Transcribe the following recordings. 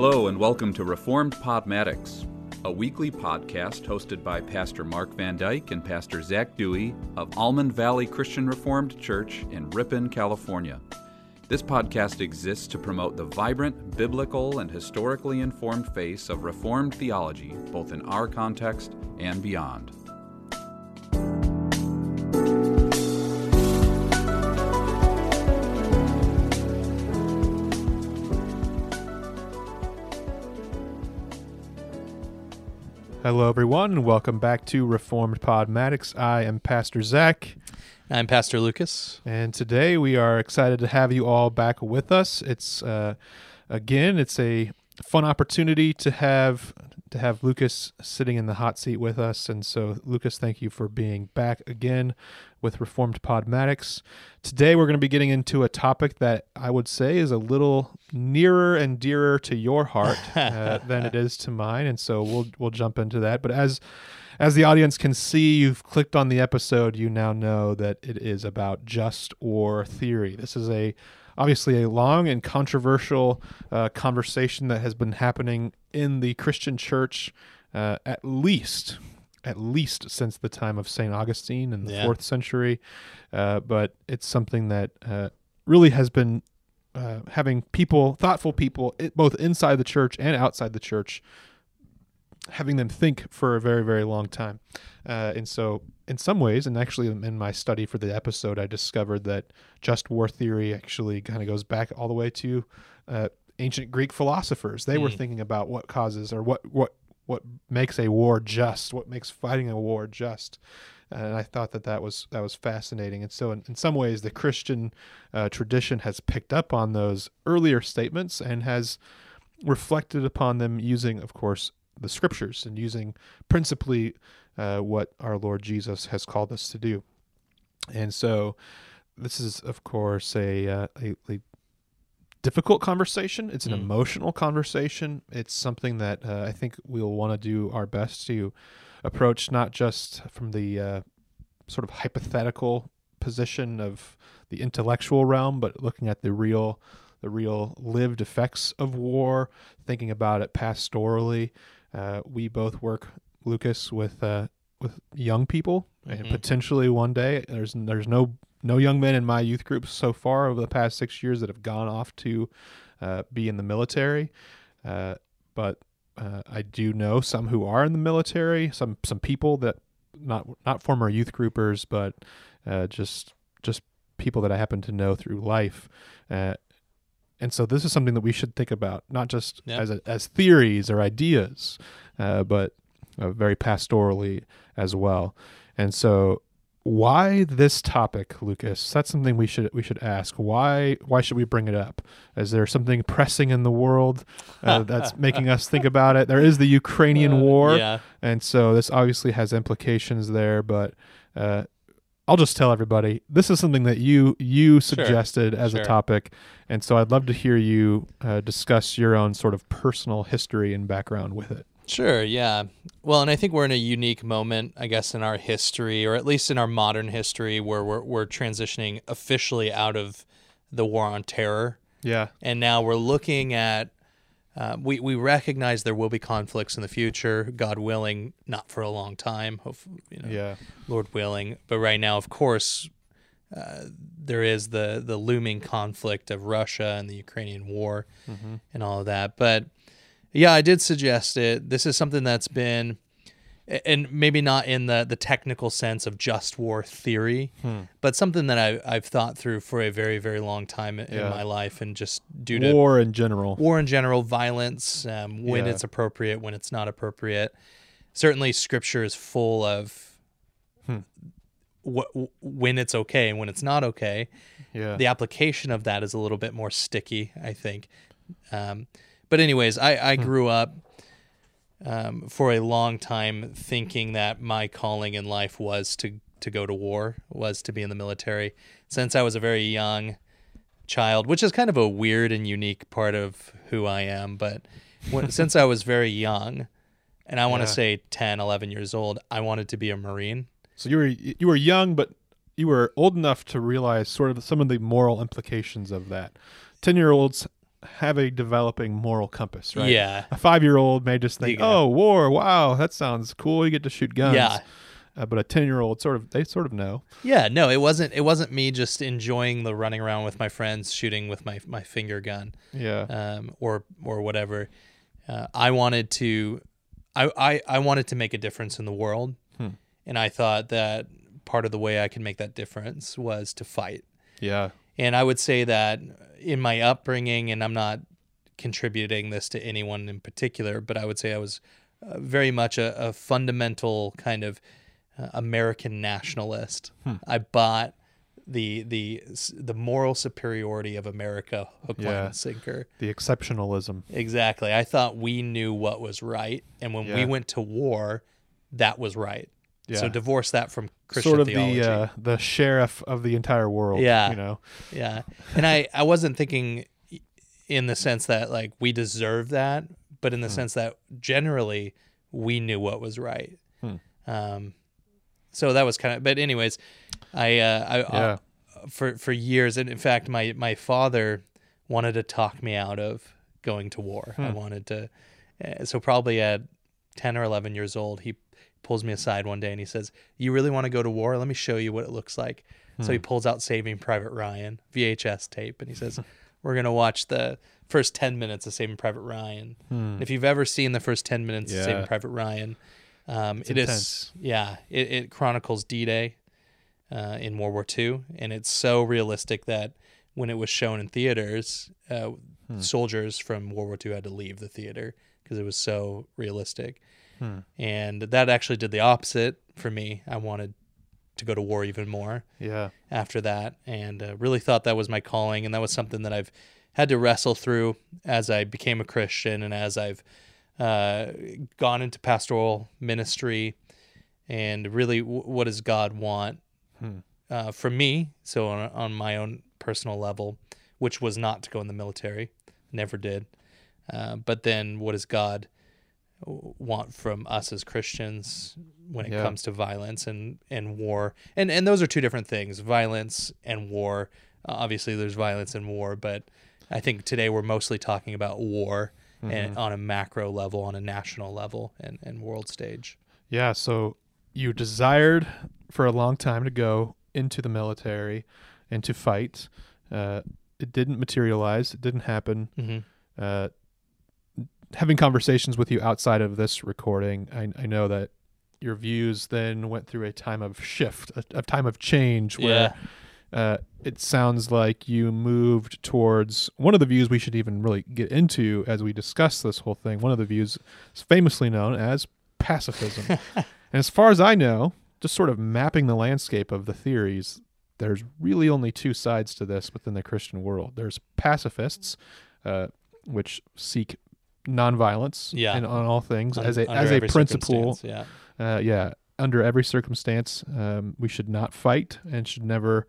Hello and welcome to Reformed Podmatics, a weekly podcast hosted by Pastor Mark Van Dyke and Pastor Zach Dewey of Almond Valley Christian Reformed Church in Ripon, California. This podcast exists to promote the vibrant, biblical, and historically informed face of Reformed theology, both in our context and beyond. Hello, everyone, and welcome back to Reformed Podmatics. I am Pastor Zach. I'm Pastor Lucas. And today we are excited to have you all back with us. It's, again, it's a fun opportunity to have Lucas sitting in the hot seat with us. And so, Lucas, thank you for being back again with Reformed Podmatics. Today we're going to be getting into a topic that I would say is a little nearer and dearer to your heart than it is to mine. And so we'll jump into that. But as the audience can see, you've clicked on the episode, you now know that it is about Just War Theory. This is obviously a long and controversial conversation that has been happening in the Christian church at least since the time of Saint Augustine in the 4th century. But it's something that really has been having thoughtful people, both inside the church and outside the church, having them think for a very, very long time. And so in some ways, and actually in my study for the episode, I discovered that just war theory actually kind of goes back all the way to ancient Greek philosophers. They were thinking about what causes or what makes a war just, what makes fighting a war just. And I thought that was fascinating. And so in some ways, the Christian tradition has picked up on those earlier statements and has reflected upon them using, of course, the scriptures and using principally what our Lord Jesus has called us to do. And so this is, of course, a difficult conversation. It's an emotional conversation. It's something that I think we'll want to do our best to approach, not just from the sort of hypothetical position of the intellectual realm, but looking at the real lived effects of war, thinking about it pastorally. We both work, Lucas, with young people, and potentially one day there's no young men in my youth group so far over the past 6 years that have gone off to be in the military. But I do know some who are in the military, some people that not former youth groupers, but just people that I happen to know through life. And so this is something that we should think about, not just as theories or ideas, but very pastorally as well. And so, why this topic, Lucas? That's something we should ask. Why should we bring it up? Is there something pressing in the world that's making us think about it? There is the Ukrainian war, and so this obviously has implications there, but. I'll just tell everybody, this is something that you suggested as a topic, and so I'd love to hear you discuss your own sort of personal history and background with it. Sure, yeah. Well, and I think we're in a unique moment, I guess, in our history, or at least in our modern history, where we're transitioning officially out of the war on terror. Yeah. And now we're looking at, we recognize there will be conflicts in the future, God willing, not for a long time, hopefully, Lord willing. But right now, of course, there is the looming conflict of Russia and the Ukrainian war and all of that. But yeah, I did suggest it. This is something that's been, and maybe not in the technical sense of just war theory, but something that I've thought through for a very, very long time in my life, and just due to war in general, violence, when it's appropriate, when it's not appropriate. Certainly scripture is full of when it's okay and when it's not okay. Yeah. The application of that is a little bit more sticky, I think. But anyways, I grew up for a long time thinking that my calling in life was to go to war, was to be in the military, since I was a very young child, which is kind of a weird and unique part of who I am. But since I was very young, and I want to say 10, 11 years old, I wanted to be a Marine. So you were young, but you were old enough to realize sort of some of the moral implications of that. 10-year-olds have a developing moral compass, right? Yeah. A 5-year-old may just think, oh, war, wow, that sounds cool. You get to shoot guns. Yeah. But a 10-year-old sort of know. Yeah, no, it wasn't me just enjoying the running around with my friends, shooting with my finger gun. Yeah. Or whatever. I wanted to make a difference in the world. Hmm. And I thought that part of the way I could make that difference was to fight. Yeah. And I would say that in my upbringing, and I'm not contributing this to anyone in particular, but I would say I was very much a fundamental kind of American nationalist. Hmm. I bought the moral superiority of America, hook, line, and sinker. The exceptionalism. Exactly. I thought we knew what was right, and when we went to war, that was right. Yeah. So divorce that from Christian theology. Sort of the sheriff of the entire world. Yeah. You know? Yeah. And I wasn't thinking in the sense that like we deserve that, but in the sense that generally we knew what was right. Hmm. So that was kind of, but anyways, for years, and in fact, my father wanted to talk me out of going to war. Hmm. I wanted to, so probably at 10 or 11 years old, he pulls me aside one day and he says, "You really want to go to war? Let me show you what it looks like." Hmm. So he pulls out Saving Private Ryan, VHS tape, and he says, "We're going to watch the first 10 minutes of Saving Private Ryan." Hmm. If you've ever seen the first 10 minutes of Saving Private Ryan, it chronicles D-Day in World War II, and it's so realistic that when it was shown in theaters, soldiers from World War II had to leave the theater because it was so realistic. Hmm. And that actually did the opposite for me. I wanted to go to war even more after that, and really thought that was my calling, and that was something that I've had to wrestle through as I became a Christian and as I've gone into pastoral ministry, and really what does God want from me, so on my own personal level, which was not to go in the military, never did, but then what does God want from us as Christians when it comes to violence and war, and those are two different things, violence and war. Obviously there's violence and war, but I think today we're mostly talking about war and on a macro level, on a national level and world stage. Yeah. So you desired for a long time to go into the military and to fight. It didn't materialize. It didn't happen. Mm-hmm. Having conversations with you outside of this recording, I know that your views then went through a time of shift, a time of change where it sounds like you moved towards one of the views we should even really get into as we discuss this whole thing. One of the views is famously known as pacifism. And as far as I know, just sort of mapping the landscape of the theories, there's really only two sides to this within the Christian world. There's pacifists, which seek nonviolence and on all things as a principle. Under every circumstance, we should not fight and should never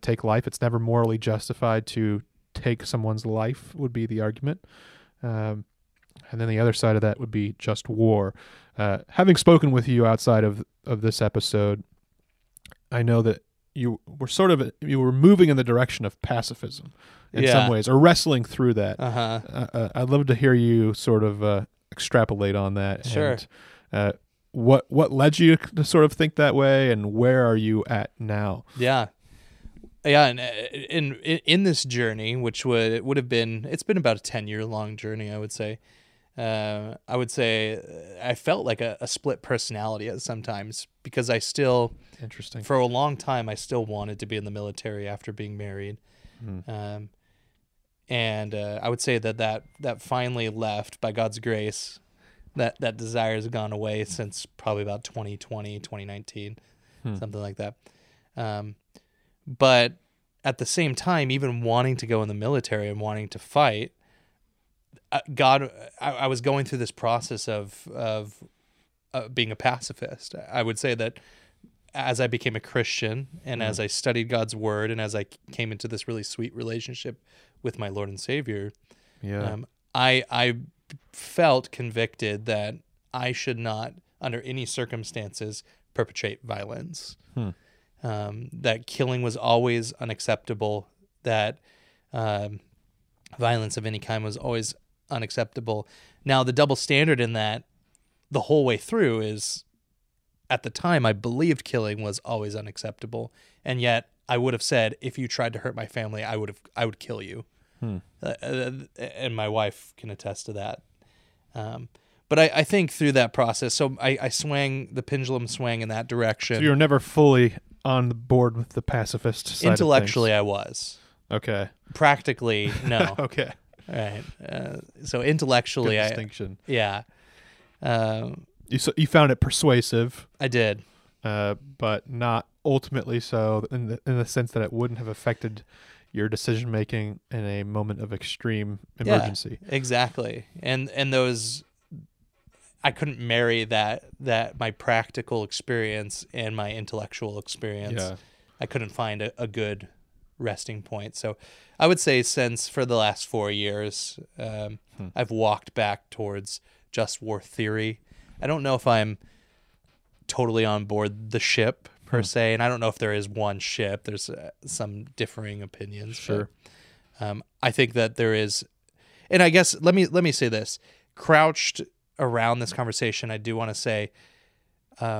take life. It's never morally justified to take someone's life would be the argument. And then the other side of that would be just war. Having spoken with you outside of this episode, I know that you were moving in the direction of pacifism in some ways, or wrestling through that. Uh-huh. I'd love to hear you sort of extrapolate on that. Sure. And, what led you to sort of think that way, and where are you at now? Yeah. Yeah, and in this journey, which would have been, it's been about a 10-year long journey, I would say. I would say I felt like a split personality at sometimes, because I still, for a long time, I still wanted to be in the military after being married. Mm. I would say that finally left by God's grace. That desire has gone away since probably about 2020, 2019, something like that. But at the same time, even wanting to go in the military and wanting to fight, I was going through this process of being a pacifist. I would say that as I became a Christian and as I studied God's word and as I came into this really sweet relationship with my Lord and Savior, I felt convicted that I should not, under any circumstances, perpetrate violence. That killing was always unacceptable. That Violence of any kind was always unacceptable. Now, the double standard in that the whole way through is, at the time, I believed killing was always unacceptable, and yet I would have said, if you tried to hurt my family, I would kill you. And my wife can attest to that. But I think through that process, so I swang, the pendulum swang in that direction. So you were never fully on board with the pacifist side. Intellectually, I was. Okay. Practically, no. Okay. All right. So intellectually, good distinction. Yeah. You found it persuasive. I did. But not ultimately so in the sense that it wouldn't have affected your decision making in a moment of extreme emergency. Yeah, exactly. And those, I couldn't marry that my practical experience and my intellectual experience. Yeah. I couldn't find a good resting point. So I would say since for the last 4 years, I've walked back towards Just War Theory. I don't know if I'm totally on board the ship per se, and I don't know if there is one ship. There's some differing opinions. Sure. But, I think that there is, and I guess let me say this. Crouched around this conversation, I do want to say, I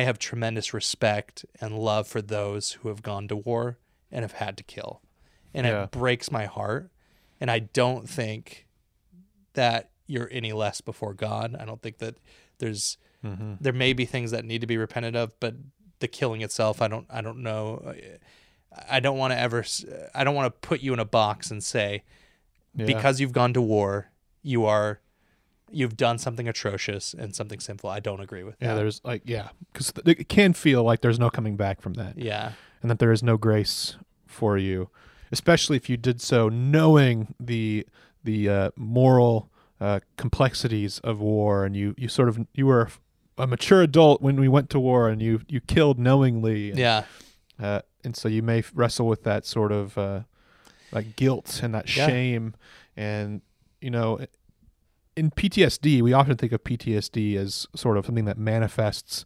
have tremendous respect and love for those who have gone to war and have had to kill, and it breaks my heart. And I don't think that you're any less before God. I don't think that there may be things that need to be repented of, but the killing itself, I don't know. I don't want to put you in a box and say, because you've gone to war, you've done something atrocious and something sinful. I don't agree with that. Yeah, there's because it can feel like there's no coming back from that. Yeah. And that there is no grace for you, especially if you did so knowing the moral complexities of war, and you were a mature adult when we went to war, and you killed knowingly. And, and so you may wrestle with that sort of like guilt and that shame, and in PTSD, we often think of PTSD as sort of something that manifests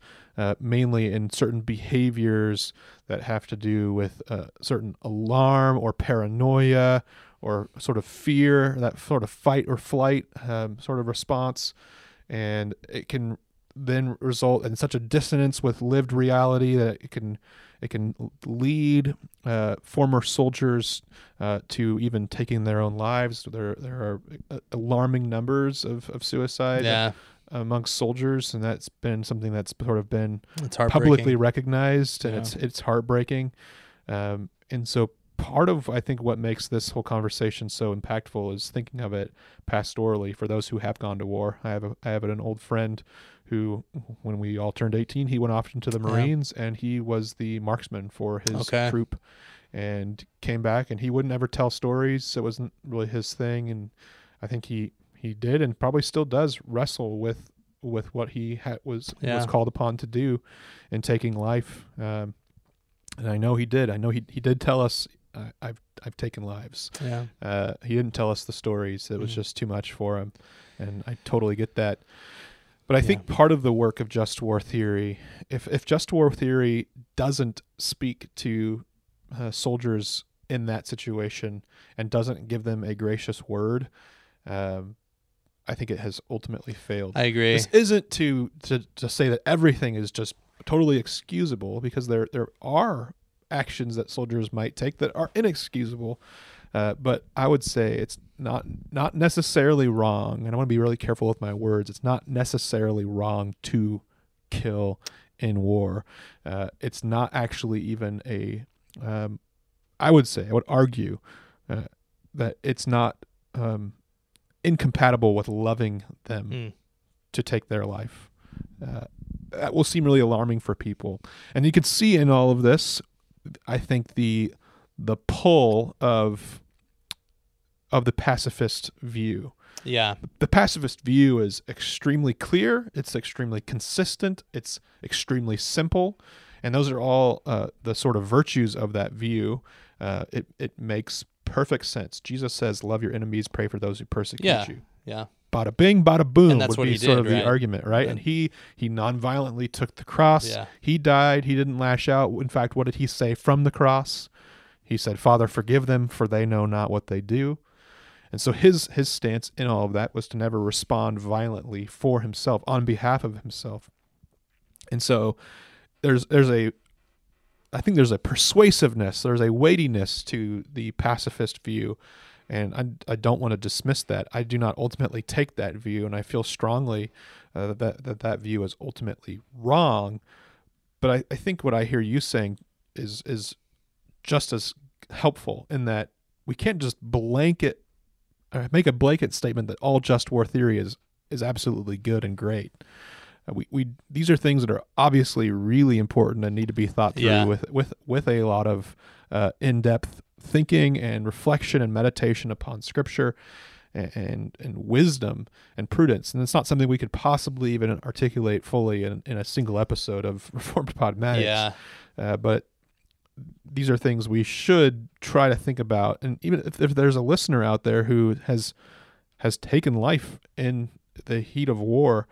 mainly in certain behaviors that have to do with a certain alarm or paranoia or sort of fear, that sort of fight or flight sort of response. And it can then result in such a dissonance with lived reality that it can lead former soldiers to even taking their own lives. There are alarming numbers of suicide amongst soldiers, and that's been something that's sort of been publicly recognized, and it's heartbreaking. And so part of, I think, what makes this whole conversation so impactful is thinking of it pastorally for those who have gone to war. I have an old friend who, when we all turned 18, he went off into the Marines, and he was the marksman for his troop, and came back, and he wouldn't ever tell stories. So it wasn't really his thing, and I think he did, and probably still does, wrestle with what he was called upon to do in taking life. And I know he did. I know he did tell us, I've taken lives. Yeah. He didn't tell us the stories. It was just too much for him, and I totally get that. But I think part of the work of Just War Theory, if Just War Theory doesn't speak to soldiers in that situation and doesn't give them a gracious word, I think it has ultimately failed. I agree. This isn't to say that everything is just totally excusable, because there are actions that soldiers might take that are inexcusable. But I would say it's not necessarily wrong, and I want to be really careful with my words. It's not necessarily wrong to kill in war. It's not actually even I would argue that it's not incompatible with loving them to take their life. That will seem really alarming for people. And you can see in all of this, I think, the pull of the pacifist view. Yeah. The pacifist view is extremely clear. It's extremely consistent. It's extremely simple. And those are all the sort of virtues of that view. It makes perfect sense. Jesus says, love your enemies, pray for those who persecute you. Yeah. Bada bing, bada boom would be sort of the argument, right? And he nonviolently took the cross. Yeah. He died. He didn't lash out. In fact, what did he say from the cross? He said, Father, forgive them, for they know not what they do. And so his stance in all of that was to never respond violently for himself, on behalf of himself. And so there's a persuasiveness, there's a weightiness to the pacifist view. And I don't want to dismiss that. I do not ultimately take that view, and I feel strongly that view is ultimately wrong. But I think what I hear you saying is just as helpful, in that we can't just make a blanket statement that all just war theory is absolutely good and great. These are things that are obviously really important and need to be thought through with a lot of in-depth thinking and reflection and meditation upon scripture and wisdom and prudence. And it's not something we could possibly even articulate fully in a single episode of Reformed Podmatics. Yeah. But these are things we should try to think about. And even if there's a listener out there who has taken life in the heat of war,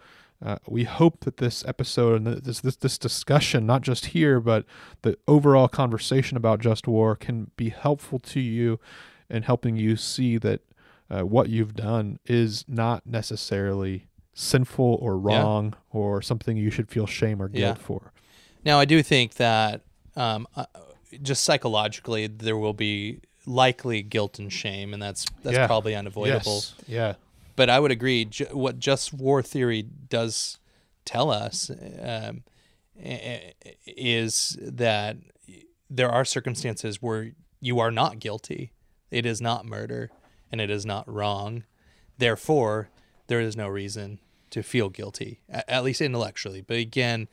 we hope that this episode and this discussion, not just here, but the overall conversation about just war, can be helpful to you in helping you see that what you've done is not necessarily sinful or wrong or something you should feel shame or guilt for. Now, I do think that just psychologically, there will be likely guilt and shame, and that's probably unavoidable. Yes. Yeah. But I would agree, what just war theory does tell us is that there are circumstances where you are not guilty. It is not murder, and it is not wrong. Therefore, there is no reason to feel guilty, at least intellectually. But again,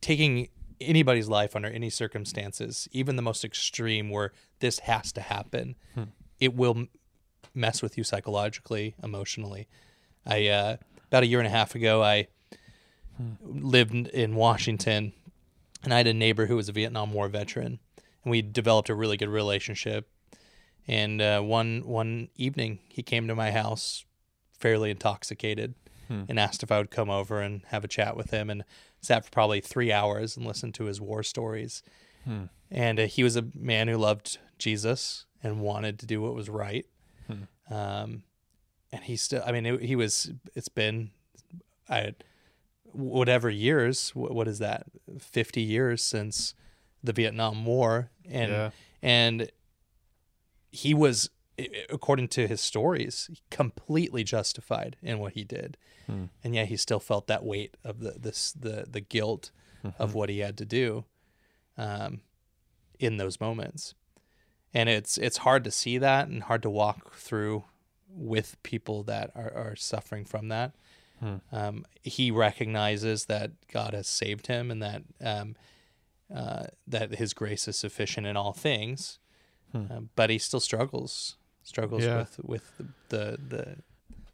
taking anybody's life under any circumstances, even the most extreme where this has to happen, it will mess with you psychologically, emotionally. I about a year and a half ago, I lived in Washington, and I had a neighbor who was a Vietnam War veteran, and we developed a really good relationship. And one evening, he came to my house fairly intoxicated and asked if I would come over and have a chat with him, and sat for probably 3 hours and listened to his war stories. And he was a man who loved Jesus and wanted to do what was right. And he still, I mean, he was, it's been, whatever years, what is that? 50 years since the Vietnam War. And he was, according to his stories, completely justified in what he did. And yet he still felt that weight of the guilt of what he had to do, in those moments. And it's hard to see that, and hard to walk through with people that are suffering from that. He recognizes that God has saved him, and that that His grace is sufficient in all things. But he still struggles with the.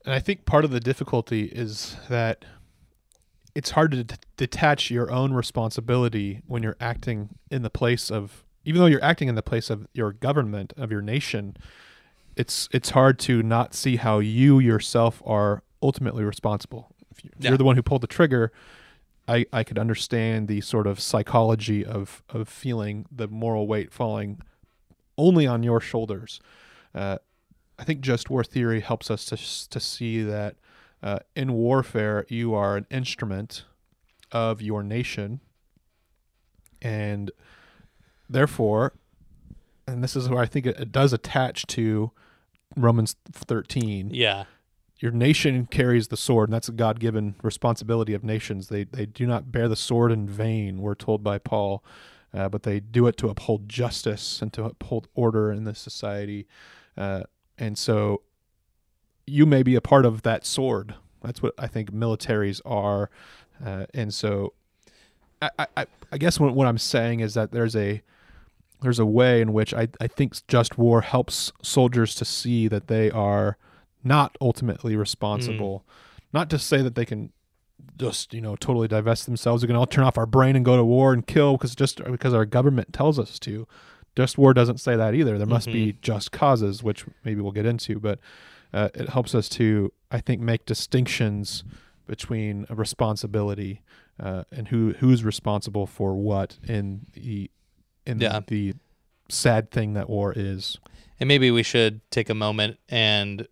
And I think part of the difficulty is that it's hard to detach your own responsibility when you're acting in the place of. Even though you're acting in the place of your government, of your nation, it's hard to not see how you yourself are ultimately responsible. If you're the one who pulled the trigger, I could understand the sort of psychology of feeling the moral weight falling only on your shoulders. I think just war theory helps us to see that in warfare, you are an instrument of your nation, and therefore, and this is where I think it does attach to Romans 13. Yeah. Your nation carries the sword, and that's a God-given responsibility of nations. They do not bear the sword in vain, we're told by Paul, but they do it to uphold justice and to uphold order in the society. And so you may be a part of that sword. That's what I think militaries are. And so I guess what I'm saying is that there's a way in which I think just war helps soldiers to see that they are not ultimately responsible. Not to say that they can just, totally divest themselves. We can all turn off our brain and go to war and kill because our government tells us to. Just war doesn't say that either. There must be just causes, which maybe we'll get into, but it helps us to, I think, make distinctions between a responsibility and who's responsible for what in the sad thing that war is. And maybe we should take a moment and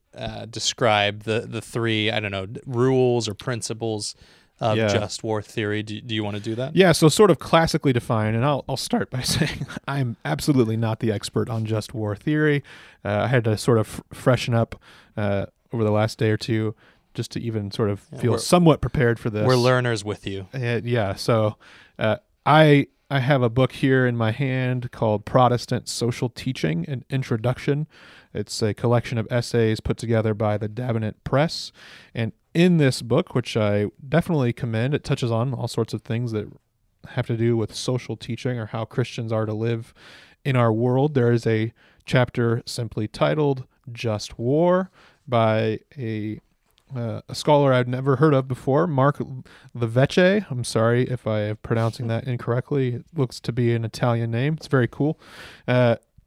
describe the three, I don't know, rules or principles of just war theory. Do you want to do that? Yeah, so sort of classically defined, and I'll start by saying I'm absolutely not the expert on just war theory. I had to sort of freshen up over the last day or two just to even sort of feel somewhat prepared for this. We're learners with you. So I have a book here in my hand called Protestant Social Teaching: An Introduction. It's a collection of essays put together by the Davenant Press. And in this book, which I definitely commend, it touches on all sorts of things that have to do with social teaching or how Christians are to live in our world. There is a chapter simply titled Just War by a scholar I'd never heard of before, Mark Liveche. I'm sorry if I am pronouncing that incorrectly. It looks to be an Italian name. It's very cool.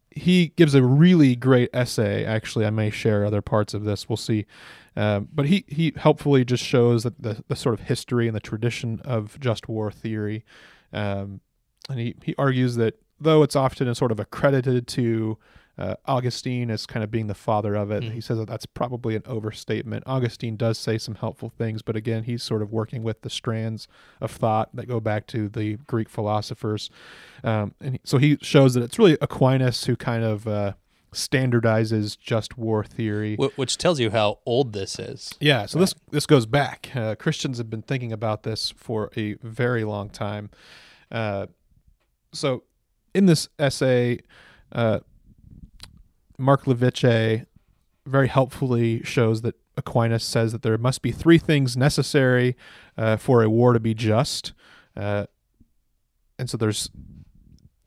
He gives a really great essay. Actually, I may share other parts of this. We'll see. But he helpfully just shows that the sort of history and the tradition of just war theory. And he argues that though it's often sort of accredited to Augustine as kind of being the father of it. He says that that's probably an overstatement. Augustine does say some helpful things, but again, he's sort of working with the strands of thought that go back to the Greek philosophers. And so he shows that it's really Aquinas who kind of standardizes just war theory. Which tells you how old this is. Yeah, so this goes back. Christians have been thinking about this for a very long time. So in this essay, Mark Liveche very helpfully shows that Aquinas says that there must be three things necessary for a war to be just. And so there's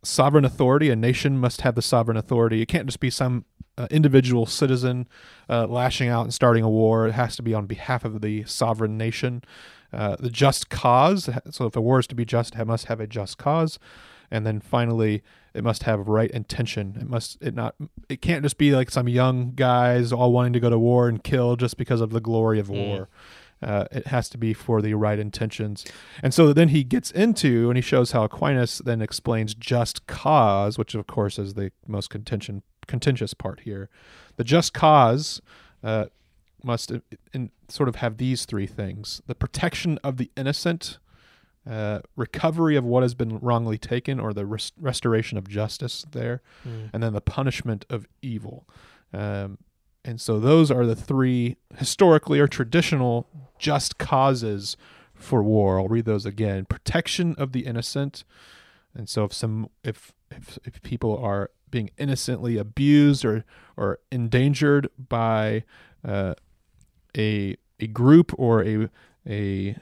sovereign authority. A nation must have the sovereign authority. It can't just be some individual citizen lashing out and starting a war. It has to be on behalf of the sovereign nation. The just cause. So if a war is to be just, it must have a just cause. And then finally, it must have right intention. It can't just be like some young guys all wanting to go to war and kill just because of the glory of war. It has to be for the right intentions. And so then he gets into, and he shows how Aquinas then explains just cause, which of course is the most contentious part here. The just cause must sort of have these three things: the protection of the innocent, recovery of what has been wrongly taken, or the restoration of justice there, and then the punishment of evil. And so those are the three historically or traditional just causes for war. I'll read those again. Protection of the innocent. And so if people are being innocently abused or endangered by a group or a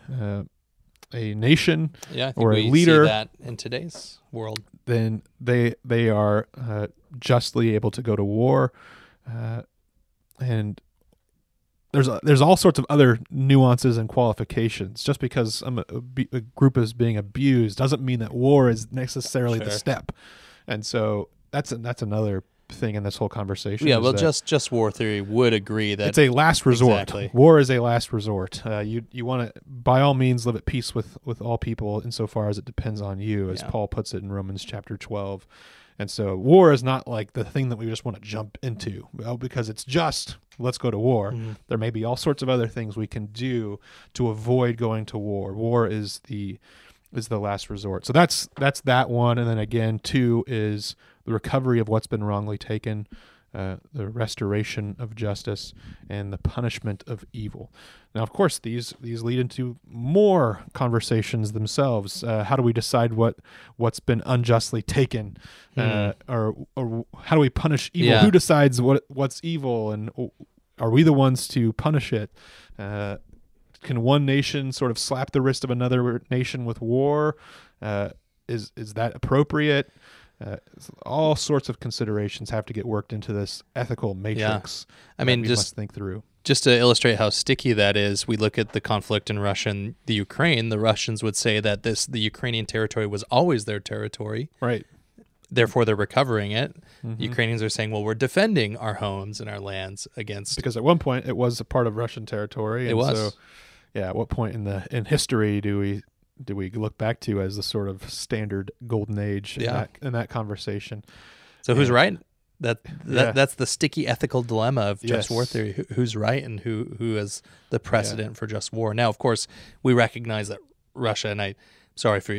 nation or a leader, see that in today's world, then they are justly able to go to war, and there's all sorts of other nuances and qualifications. Just because a group is being abused doesn't mean that war is necessarily the step, and so that's another thing in this whole conversation. Yeah, well, just war theory would agree that it's a last resort. Exactly. War is a last resort. You want to, by all means, live at peace with all people insofar as it depends on you, as Paul puts it in Romans chapter 12. And so war is not like the thing that we just want to jump into. Well, because it's just, let's go to war. There may be all sorts of other things we can do to avoid going to war. War is the last resort. So that's that one. And then again, two is the recovery of what's been wrongly taken, the restoration of justice, and the punishment of evil. Now, of course, these lead into more conversations themselves. How do we decide what's been unjustly taken, or how do we punish evil? Who decides what's evil, and are we the ones to punish it? Can one nation sort of slap the wrist of another nation with war? Is that appropriate? All sorts of considerations have to get worked into this ethical matrix. I mean, just think through. Just to illustrate how sticky that is, we look at the conflict in Russia and the Ukraine. The Russians would say that the Ukrainian territory was always their territory. Right. Therefore, they're recovering it. Mm-hmm. Ukrainians are saying, well, we're defending our homes and our lands against... Because at one point, it was a part of Russian territory. And it was. So, yeah, at what point in history do we look back to as the sort of standard golden age in that conversation? So who's right? That's the sticky ethical dilemma of just war theory. Who's right and who is the precedent for just war? Now, of course, we recognize that Russia, and sorry for,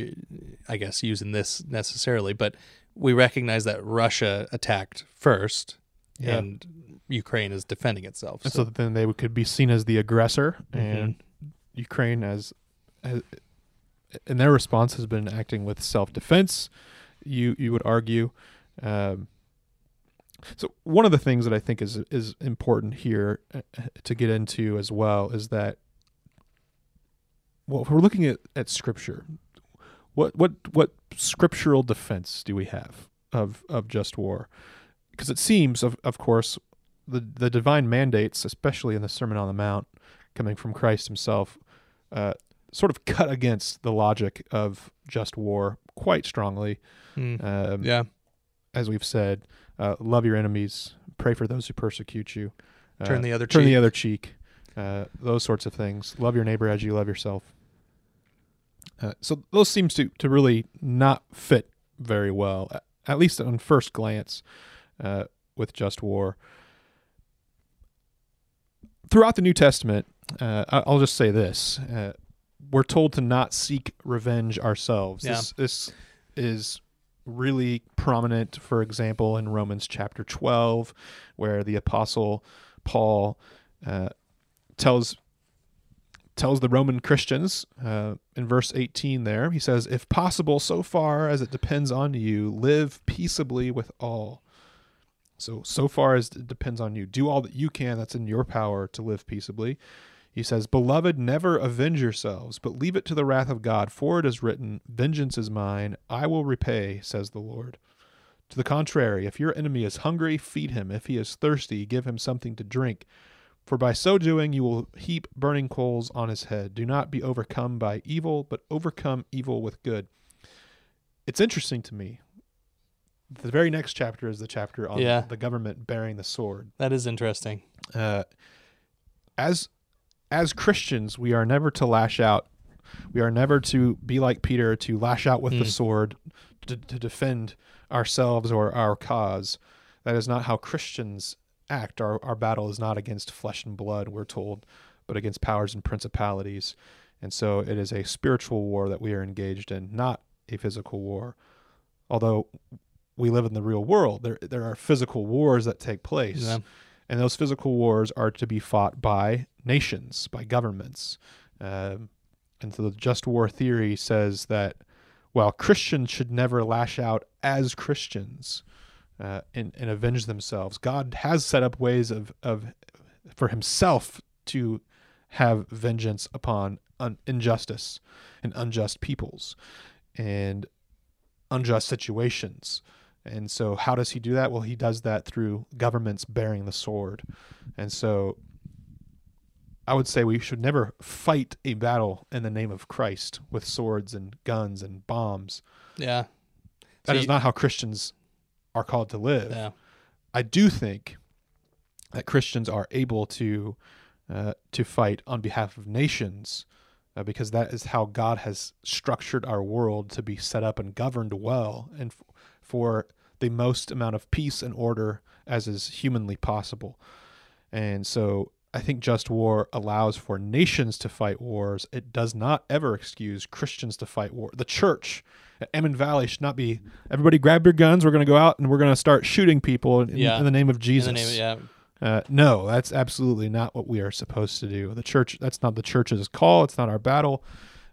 I guess, using this necessarily, but we recognize that Russia attacked first, and Ukraine is defending itself. And so then they could be seen as the aggressor, and Ukraine as and their response has been acting with self-defense, you would argue. So one of the things that I think is important here to get into as well is that, well, if we're looking at Scripture, what scriptural defense do we have of just war? Because it seems, of course, the divine mandates, especially in the Sermon on the Mount, coming from Christ himself, sort of cut against the logic of just war quite strongly. As we've said, love your enemies, pray for those who persecute you, turn the other cheek, those sorts of things. Love your neighbor as you love yourself. So those seems to really not fit very well, at least on first glance, with just war. Throughout the New Testament, I'll just say this: we're told to not seek revenge ourselves. Yeah. This is really prominent, for example, in Romans chapter 12, where the apostle Paul tells the Roman Christians in verse 18 there, he says, "If possible, so far as it depends on you, live peaceably with all." So far as it depends on you, do all that you can that's in your power to live peaceably. He says, "Beloved, never avenge yourselves, but leave it to the wrath of God, for it is written, 'Vengeance is mine, I will repay, says the Lord.' To the contrary, if your enemy is hungry, feed him. If he is thirsty, give him something to drink. For by so doing, you will heap burning coals on his head. Do not be overcome by evil, but overcome evil with good." It's interesting to me. The very next chapter is the chapter on the government bearing the sword. That is interesting. As Christians, we are never to lash out. We are never to be like Peter, to lash out with the sword to defend ourselves or our cause. That is not how Christians act. Our battle is not against flesh and blood, we're told, but against powers and principalities. And so it is a spiritual war that we are engaged in, not a physical war. Although we live in the real world, there are physical wars that take place, and those physical wars are to be fought by nations, by governments. And so the just war theory says that while Christians should never lash out as Christians and avenge themselves, God has set up ways for himself to have vengeance upon injustice and unjust peoples and unjust situations. And so how does he do that? Well, he does that through governments bearing the sword. And so I would say we should never fight a battle in the name of Christ with swords and guns and bombs. Yeah. That is not how Christians are called to live. Yeah. I do think that Christians are able to fight on behalf of nations, because that is how God has structured our world to be set up and governed well, and for the most amount of peace and order as is humanly possible. And so I think just war allows for nations to fight wars. It does not ever excuse Christians to fight war. The church at Almond Valley should not be, everybody grab your guns, we're going to go out and we're going to start shooting people in the name of Jesus. No, that's absolutely not what we are supposed to do. The church, that's not the church's call. It's not our battle.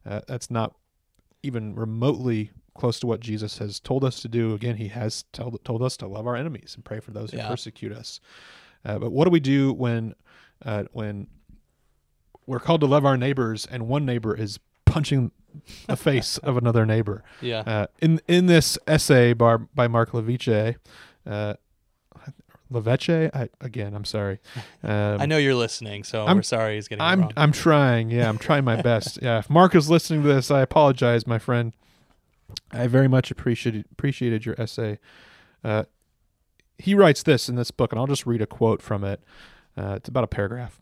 That's not even remotely close to what Jesus has told us to do. Again, he has told us to love our enemies and pray for those who persecute us. But what do we do when we're called to love our neighbors and one neighbor is punching the face of another neighbor? Yeah. In this essay by Mark Liveche, I'm sorry. I know you're listening, so we're sorry he's getting it wrong. I'm trying. Yeah, I'm trying my best. Yeah, if Mark is listening to this, I apologize, my friend. I very much appreciated your essay. He writes this in this book, and I'll just read a quote from it. It's about a paragraph.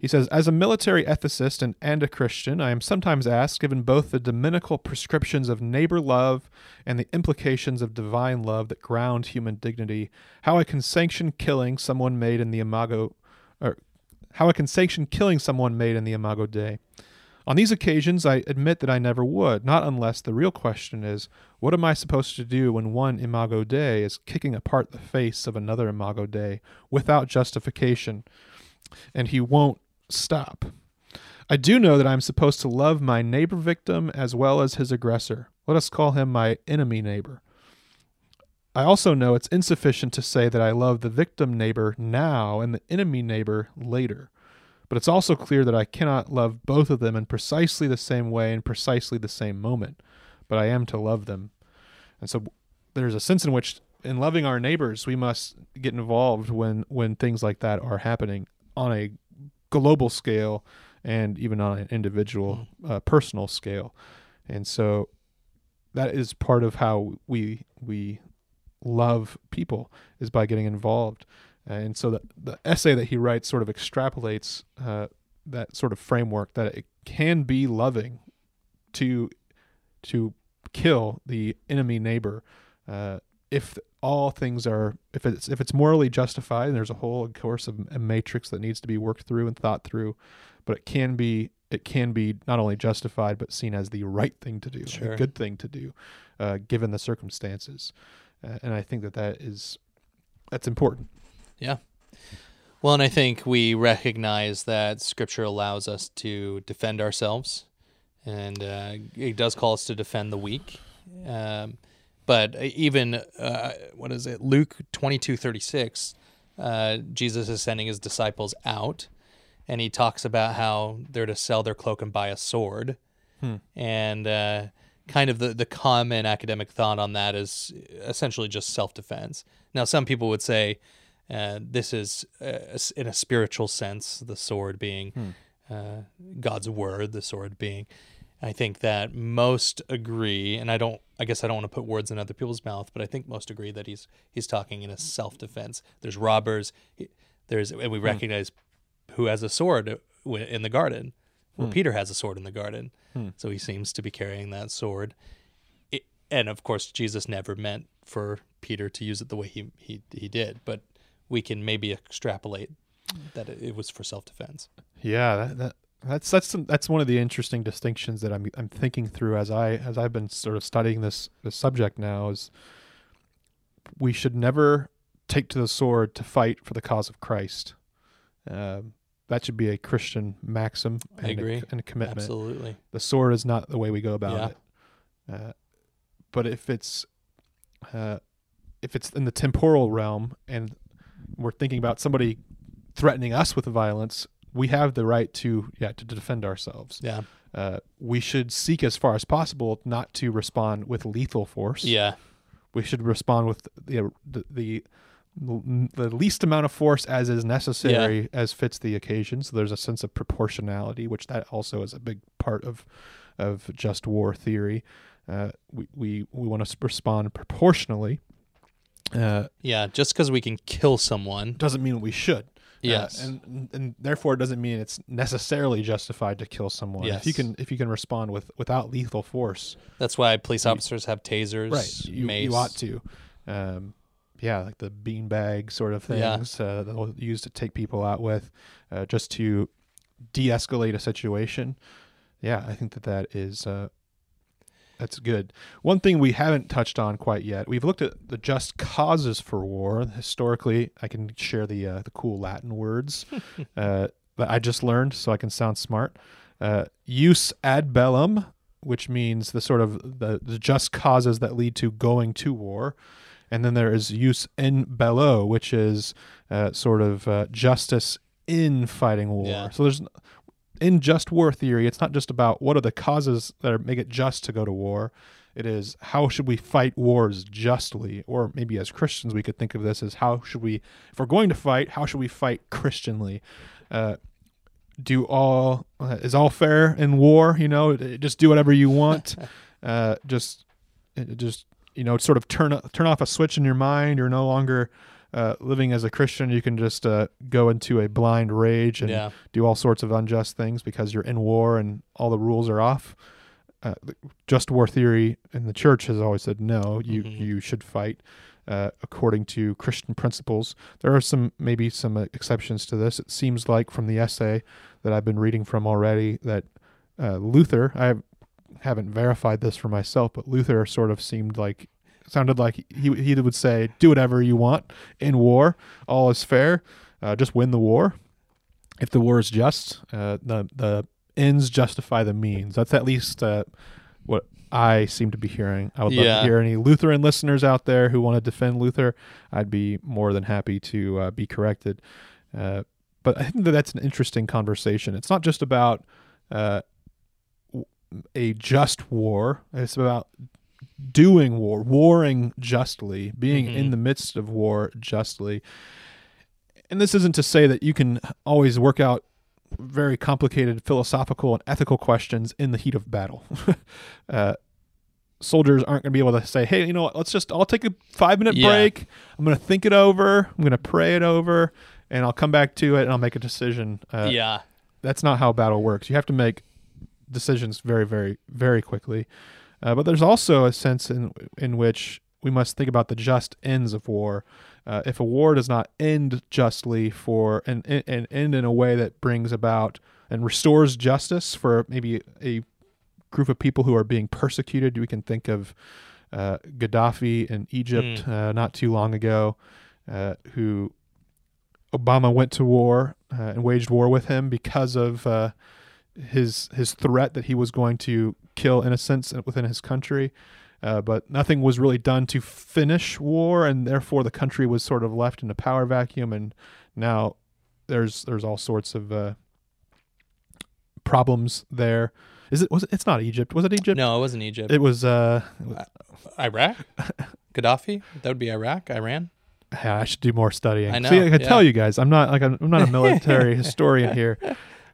He says, as a military ethicist and a Christian, I am sometimes asked, given both the dominical prescriptions of neighbor love and the implications of divine love that ground human dignity, how I can sanction killing someone made in the Imago Dei. On these occasions, I admit that I never would, not unless the real question is, what am I supposed to do when one Imago Dei is kicking apart the face of another Imago Dei without justification? And he won't stop. I do know that I'm supposed to love my neighbor victim as well as his aggressor. Let us call him my enemy neighbor. I also know it's insufficient to say that I love the victim neighbor now and the enemy neighbor later. But it's also clear that I cannot love both of them in precisely the same way in precisely the same moment, but I am to love them. And so there's a sense in which in loving our neighbors, we must get involved when things like that are happening on a global scale and even on an individual personal scale. And so that is part of how we love people, is by getting involved. And so the essay that he writes sort of extrapolates that sort of framework, that it can be loving to kill the enemy neighbor if it's morally justified. And there's a whole course of a matrix that needs to be worked through and thought through, but it can be not only justified but seen as the right thing to do, sure, a good thing to do, given the circumstances. And I think that's important. Yeah. Well, and I think we recognize that Scripture allows us to defend ourselves, and it does call us to defend the weak. But even, Luke 22:36, Jesus is sending his disciples out, and he talks about how they're to sell their cloak and buy a sword. And kind of the common academic thought on that is essentially just self-defense. Now, some people would say, this is, in a spiritual sense, the sword being God's word, the sword being. I think that most agree, and I guess I don't want to put words in other people's mouth, but I think most agree that he's talking in a self-defense. There's robbers, and we recognize who has a sword in the garden. Well, Peter has a sword in the garden, so he seems to be carrying that sword. And of course, Jesus never meant for Peter to use it the way he did, but we can maybe extrapolate that it was for self-defense. Yeah, that's one of the interesting distinctions that I'm thinking through as I've been sort of studying this subject now, is we should never take to the sword to fight for the cause of Christ. That should be a Christian maxim and a commitment. Absolutely, the sword is not the way we go about it. But if it's in the temporal realm and we're thinking about somebody threatening us with violence, we have the right to defend ourselves. Yeah. We should seek as far as possible not to respond with lethal force. Yeah. We should respond with the least amount of force as is necessary, as fits the occasion. So there's a sense of proportionality, which that also is a big part of just war theory. We want to respond proportionally. Just because we can kill someone doesn't mean we should. Yes, and therefore it doesn't mean it's necessarily justified to kill someone. Yes. If you can respond without lethal force, that's why police officers have tasers. Right, you ought to. Like the beanbag sort of things that they'll use to take people out with, just to de-escalate a situation. Yeah, I think that is. That's good. One thing we haven't touched on quite yet, we've looked at the just causes for war. Historically, I can share the cool Latin words that I just learned so I can sound smart. Jus ad bellum, which means the sort of the just causes that lead to going to war. And then there is jus in bello, which is sort of justice in fighting war. Yeah. So there's... In just war theory, it's not just about what are the causes that make it just to go to war. It is, how should we fight wars justly? Or maybe as Christians, we could think of this as, if we're going to fight, how should we fight Christianly? Is all fair in war? You know, just do whatever you want. Just sort of turn off a switch in your mind. You're no longer living as a Christian, you can just go into a blind rage and do all sorts of unjust things because you're in war and all the rules are off. Just war theory in the church has always said, no, you should fight according to Christian principles. There are maybe some exceptions to this. It seems like from the essay that I've been reading from already that Luther, I haven't verified this for myself, but Luther sort of sounded like he would say, do whatever you want in war. All is fair. Just win the war. If the war is just, the ends justify the means. That's at least what I seem to be hearing. I would love to hear any Lutheran listeners out there who want to defend Luther. I'd be more than happy to be corrected. But I think that's an interesting conversation. It's not just about a just war. It's about doing war, warring justly, being in the midst of war justly. And this isn't to say that you can always work out very complicated philosophical and ethical questions in the heat of battle. Soldiers aren't going to be able to say, hey, you know what, I'll take a 5-minute break. I'm going to think it over. I'm going to pray it over, and I'll come back to it and I'll make a decision. That's not how battle works. You have to make decisions very, very, very quickly. But there's also a sense in which we must think about the just ends of war. If a war does not end justly and end in a way that brings about and restores justice for maybe a group of people who are being persecuted, we can think of Gaddafi in Egypt not too long ago, who Obama went to war and waged war with him because of his threat that he was going to kill innocents within his country. But nothing was really done to finish war, and therefore the country was sort of left in a power vacuum. And now there's all sorts of problems there. It's not Egypt. Was it Egypt? No, it wasn't Egypt. It was Iraq. Gaddafi. That would be Iraq. Iran. Yeah, I should do more studying. I know. See, I can tell you guys, I'm not a military historian here.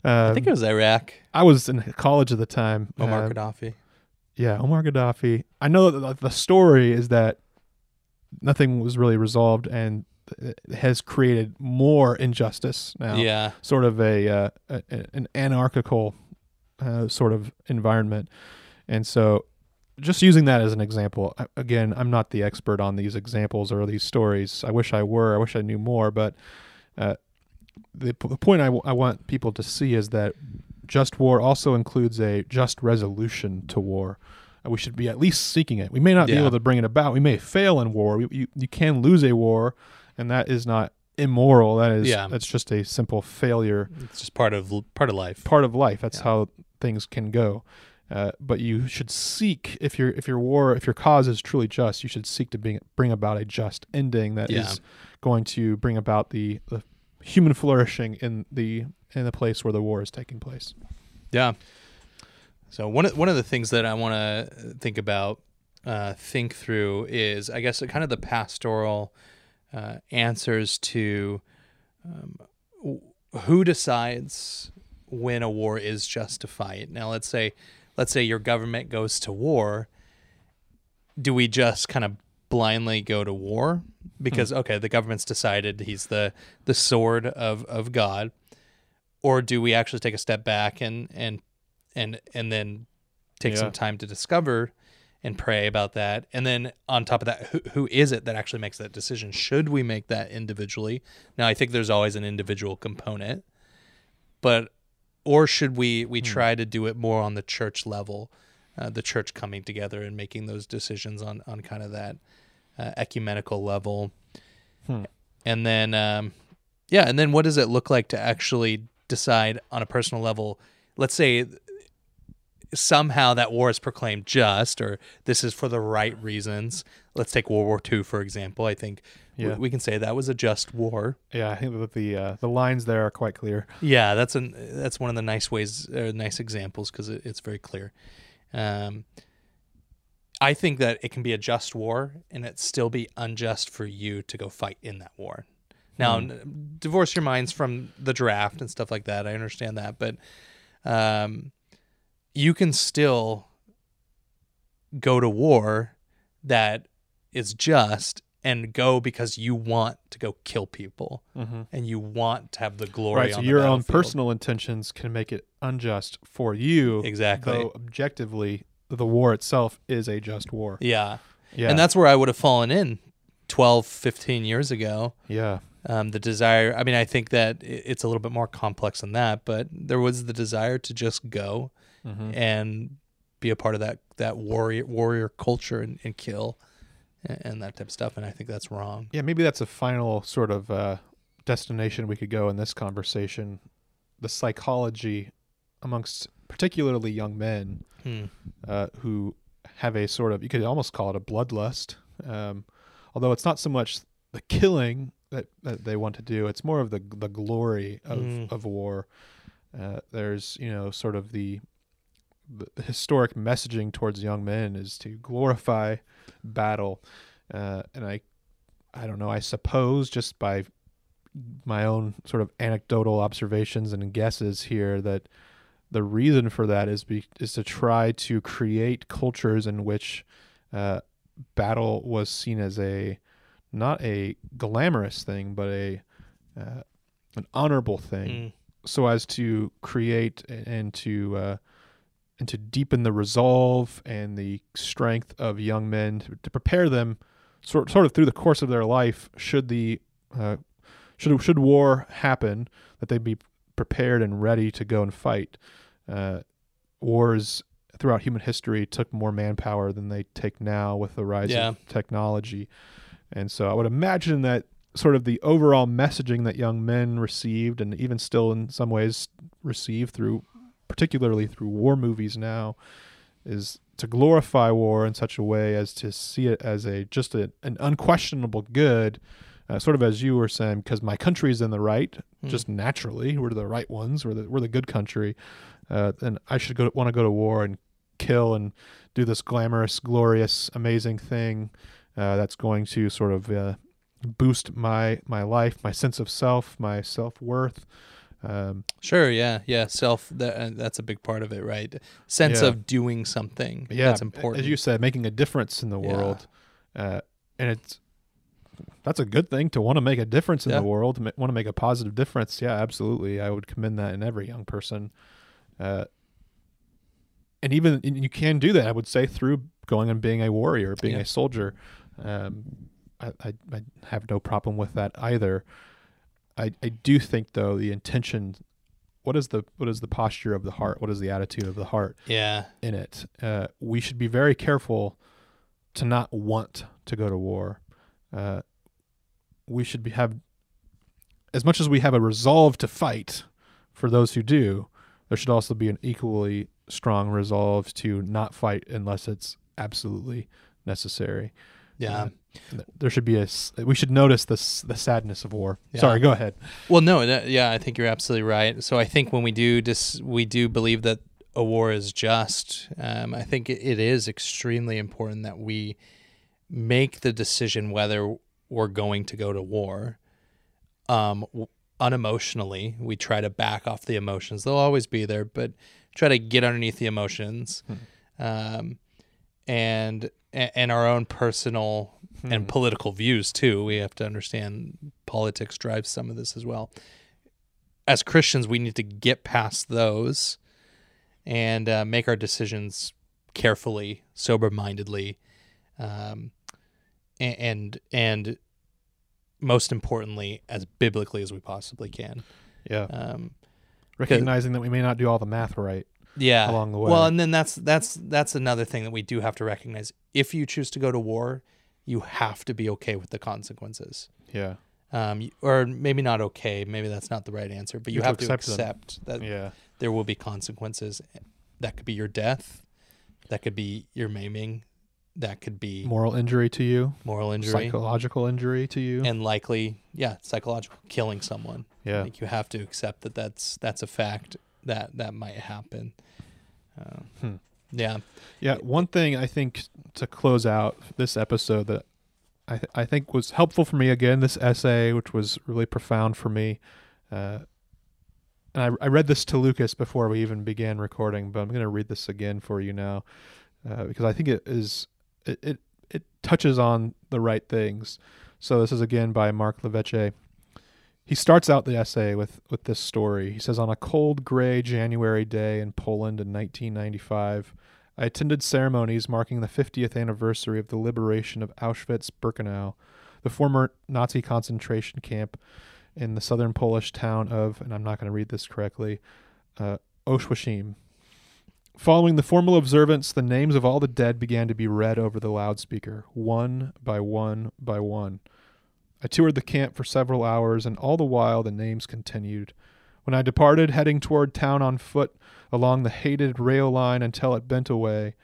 I think it was Iraq. I was in college at the time. Omar Gaddafi. Yeah, Omar Gaddafi. I know that the story is that nothing was really resolved, and it has created more injustice now. Yeah, sort of an anarchical sort of environment, and so just using that as an example. Again, I'm not the expert on these examples or these stories. I wish I were. I wish I knew more. But the point I want people to see is that just war also includes a just resolution to war. We should be at least seeking it. We may not be able to bring it about. We may fail in war. You can lose a war, and that is not immoral. That's just a simple failure. It's just part of life. Part of life. That's how things can go. But you should seek, if your cause is truly just, you should seek to bring about a just ending that is going to bring about the human flourishing in the place where the war is taking place. Yeah. So one of the things that I want to think through is, I guess, kind of the pastoral answers to who decides when a war is justified. Now, let's say your government goes to war. Do we just kind of blindly go to war because the government's decided he's the sword of God? Or do we actually take a step back and then take some time to discover and pray about that? And then on top of that, who is it that actually makes that decision? Should we make that individually? Now, I think there's always an individual component, or should we try to do it more on the church level, the church coming together and making those decisions on kind of that ecumenical level? And then, and then what does it look like to actually decide on a personal level? Let's say somehow that war is proclaimed just, or this is for the right reasons. Let's take World War II, for example. I think we can say that was a just war. Yeah, I think that the lines there are quite clear. Yeah, that's one of the nice ways, or nice examples, because it's very clear. I think that it can be a just war, and it still be unjust for you to go fight in that war. Now, divorce your minds from the draft and stuff like that. I understand that, but you can still go to war that is just and go because you want to go kill people and you want to have the glory. Right, so your own personal intentions can make it unjust for you. Exactly. Though objectively, the war itself is a just war. Yeah. Yeah. And that's where I would have fallen in 12, 15 years ago. Yeah. The desire, I mean, I think that it's a little bit more complex than that, but there was the desire to just go and be a part of that warrior culture and kill and that type of stuff. And I think that's wrong. Yeah, maybe that's a final sort of destination we could go in this conversation. The psychology amongst particularly young men who have a sort of, you could almost call it a bloodlust, although it's not so much the killing that they want to do. It's more of the glory of war. There's, you know, sort of the historic messaging towards young men is to glorify battle. And I don't know, I suppose just by my own sort of anecdotal observations and guesses here that the reason for that is to try to create cultures in which battle was seen as not a glamorous thing, but an honorable thing, so as to create and to deepen the resolve and the strength of young men to prepare them sort of through the course of their life, should the should war happen, that they'd be prepared and ready to go and fight. Wars throughout human history took more manpower than they take now with the rise of technology. And so I would imagine that sort of the overall messaging that young men received, and even still in some ways receive particularly through war movies now, is to glorify war in such a way as to see it as an unquestionable good, sort of as you were saying, because my country's in the right, just naturally, we're the right ones, we're the good country, and I should want to go to war and kill and do this glamorous, glorious, amazing thing. That's going to sort of boost my life, my sense of self, my self-worth. Sure, yeah, self, that's a big part of it, right? Sense of doing something, that's important. As you said, making a difference in the world. And that's a good thing, to want to make a difference in the world, want to make a positive difference. Yeah, absolutely. I would commend that in every young person. And even you can do that, I would say, through going and being a warrior, being a soldier. I have no problem with that either. I do think, though, the intention, what is the posture of the heart? What is the attitude of the heart in it? We should be very careful to not want to go to war. We should have, as much as we have a resolve to fight for those who do, there should also be an equally strong resolve to not fight unless it's absolutely necessary. Yeah, there should be we should notice the sadness of war. Yeah. Sorry, go ahead. Well, no, I think you're absolutely right. So I think when we do believe that a war is just, I think it is extremely important that we make the decision whether we're going to go to war. Unemotionally, we try to back off the emotions. They'll always be there, but try to get underneath the emotions, and our own personal and political views too. We have to understand politics drives some of this as well. As Christians, we need to get past those and make our decisions carefully, sober-mindedly, and most importantly, as biblically as we possibly can. Yeah. Recognizing that we may not do all the math right along the way. Well, and then that's another thing that we do have to recognize. If you choose to go to war, you have to be okay with the consequences. Yeah. Or maybe not okay, maybe that's not the right answer, but you have to accept that there will be consequences. That could be your death, that could be your maiming, that could be moral injury to you, psychological injury to you, and likely psychological, killing someone. Like, you have to accept that that's a fact that might happen. One thing I think to close out this episode that I think was helpful for me, again, this essay, which was really profound for me, and I read this to Lucas before we even began recording, but I'm going to read this again for you now, because I think it it touches on the right things. So this is again by Mark Liveche. He starts out the essay with this story. He says, on a cold, gray January day in Poland in 1995, I attended ceremonies marking the 50th anniversary of the liberation of Auschwitz-Birkenau, the former Nazi concentration camp in the southern Polish town of, and I'm not going to read this correctly, Oshwashim. Following the formal observance, the names of all the dead began to be read over the loudspeaker, one by one by one. I toured the camp for several hours, and all the while the names continued. When I departed, heading toward town on foot along the hated rail line until it bent away,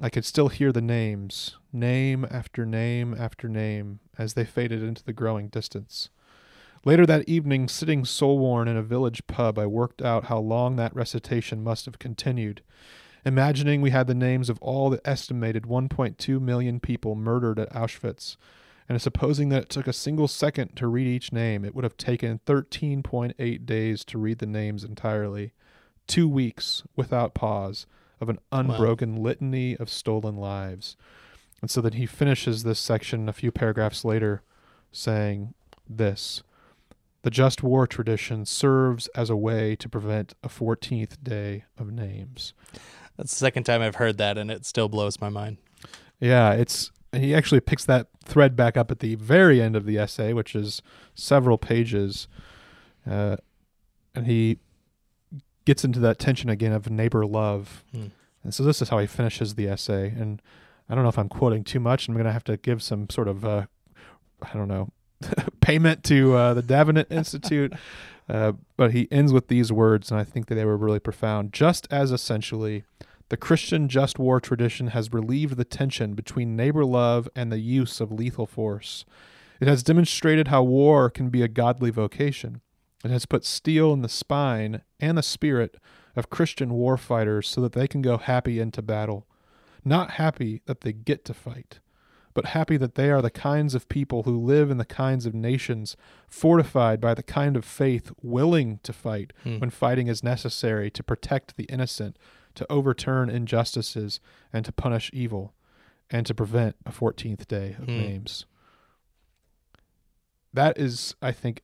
I could still hear the names, name after name after name, as they faded into the growing distance. Later that evening, sitting soul-worn in a village pub, I worked out how long that recitation must have continued, imagining we had the names of all the estimated 1.2 million people murdered at Auschwitz, and supposing that it took a single second to read each name, it would have taken 13.8 days to read the names entirely, 2 weeks without pause of an unbroken litany of stolen lives. And so then he finishes this section a few paragraphs later saying this: the just war tradition serves as a way to prevent a 14th day of names. That's the second time I've heard that, and it still blows my mind. Yeah, it's... And he actually picks that thread back up at the very end of the essay, which is several pages. And he gets into that tension again of neighbor love. Mm. And so this is how he finishes the essay. And I don't know if I'm quoting too much. I'm going to have to give some sort of, I don't know, payment to the Davenant Institute. But he ends with these words, and I think that they were really profound. Just as essentially... the Christian just war tradition has relieved the tension between neighbor love and the use of lethal force. It has demonstrated how war can be a godly vocation. It has put steel in the spine and the spirit of Christian war fighters so that they can go happy into battle. Not happy that they get to fight, but happy that they are the kinds of people who live in the kinds of nations fortified by the kind of faith willing to fight when fighting is necessary to protect the innocent, to overturn injustices, and to punish evil, and to prevent a 14th day of names. That is, I think,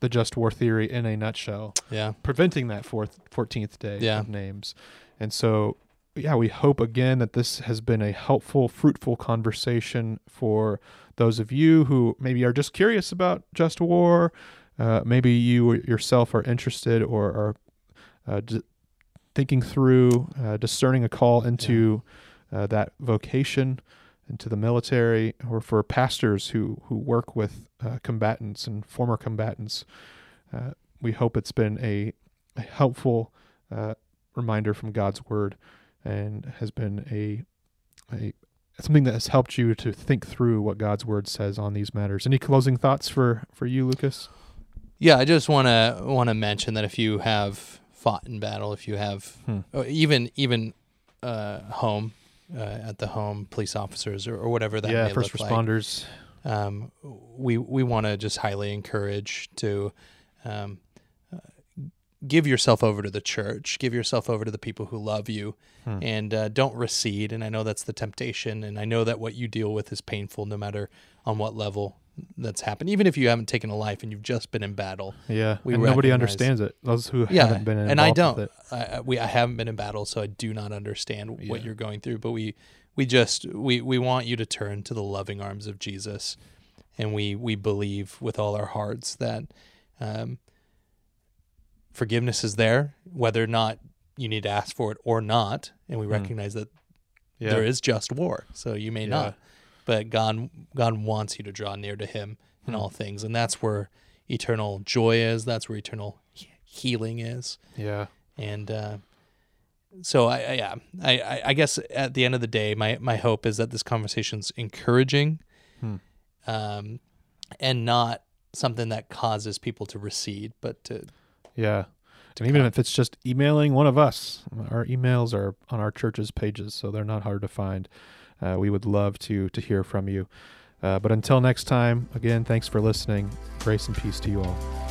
the just war theory in a nutshell. Yeah. Preventing that 14th day of names. And so, yeah, we hope again that this has been a helpful, fruitful conversation for those of you who maybe are just curious about just war. Maybe you yourself are interested or are thinking through, discerning a call into that vocation, into the military, or for pastors who work with combatants and former combatants. We hope it's been a helpful reminder from God's Word, and has been a something that has helped you to think through what God's Word says on these matters. Any closing thoughts for you, Lucas? Yeah, I just want to mention that if you have fought in battle, if you have even home at the home, police officers or whatever that may first look responders like, we want to just highly encourage to give yourself over to the church, give yourself over to the people who love you, and don't recede. And I know that's the temptation, and I know that what you deal with is painful no matter on what level that's happened. Even if you haven't taken a life and you've just been in battle, and nobody understands it. Those who haven't been involved and I don't. With it. I haven't been in battle, so I do not understand what you're going through. But we want you to turn to the loving arms of Jesus, and we believe with all our hearts that forgiveness is there, whether or not you need to ask for it or not. And we recognize that there is just war, so you may not. But God wants you to draw near to him in all things. And that's where eternal joy is. That's where eternal healing is. Yeah. And so I guess at the end of the day, my hope is that this conversation's encouraging and not something that causes people to recede, but to... Yeah. And even if it's just emailing one of us, our emails are on our church's pages, so they're not hard to find. We would love to hear from you. But until next time, again, thanks for listening. Grace and peace to you all.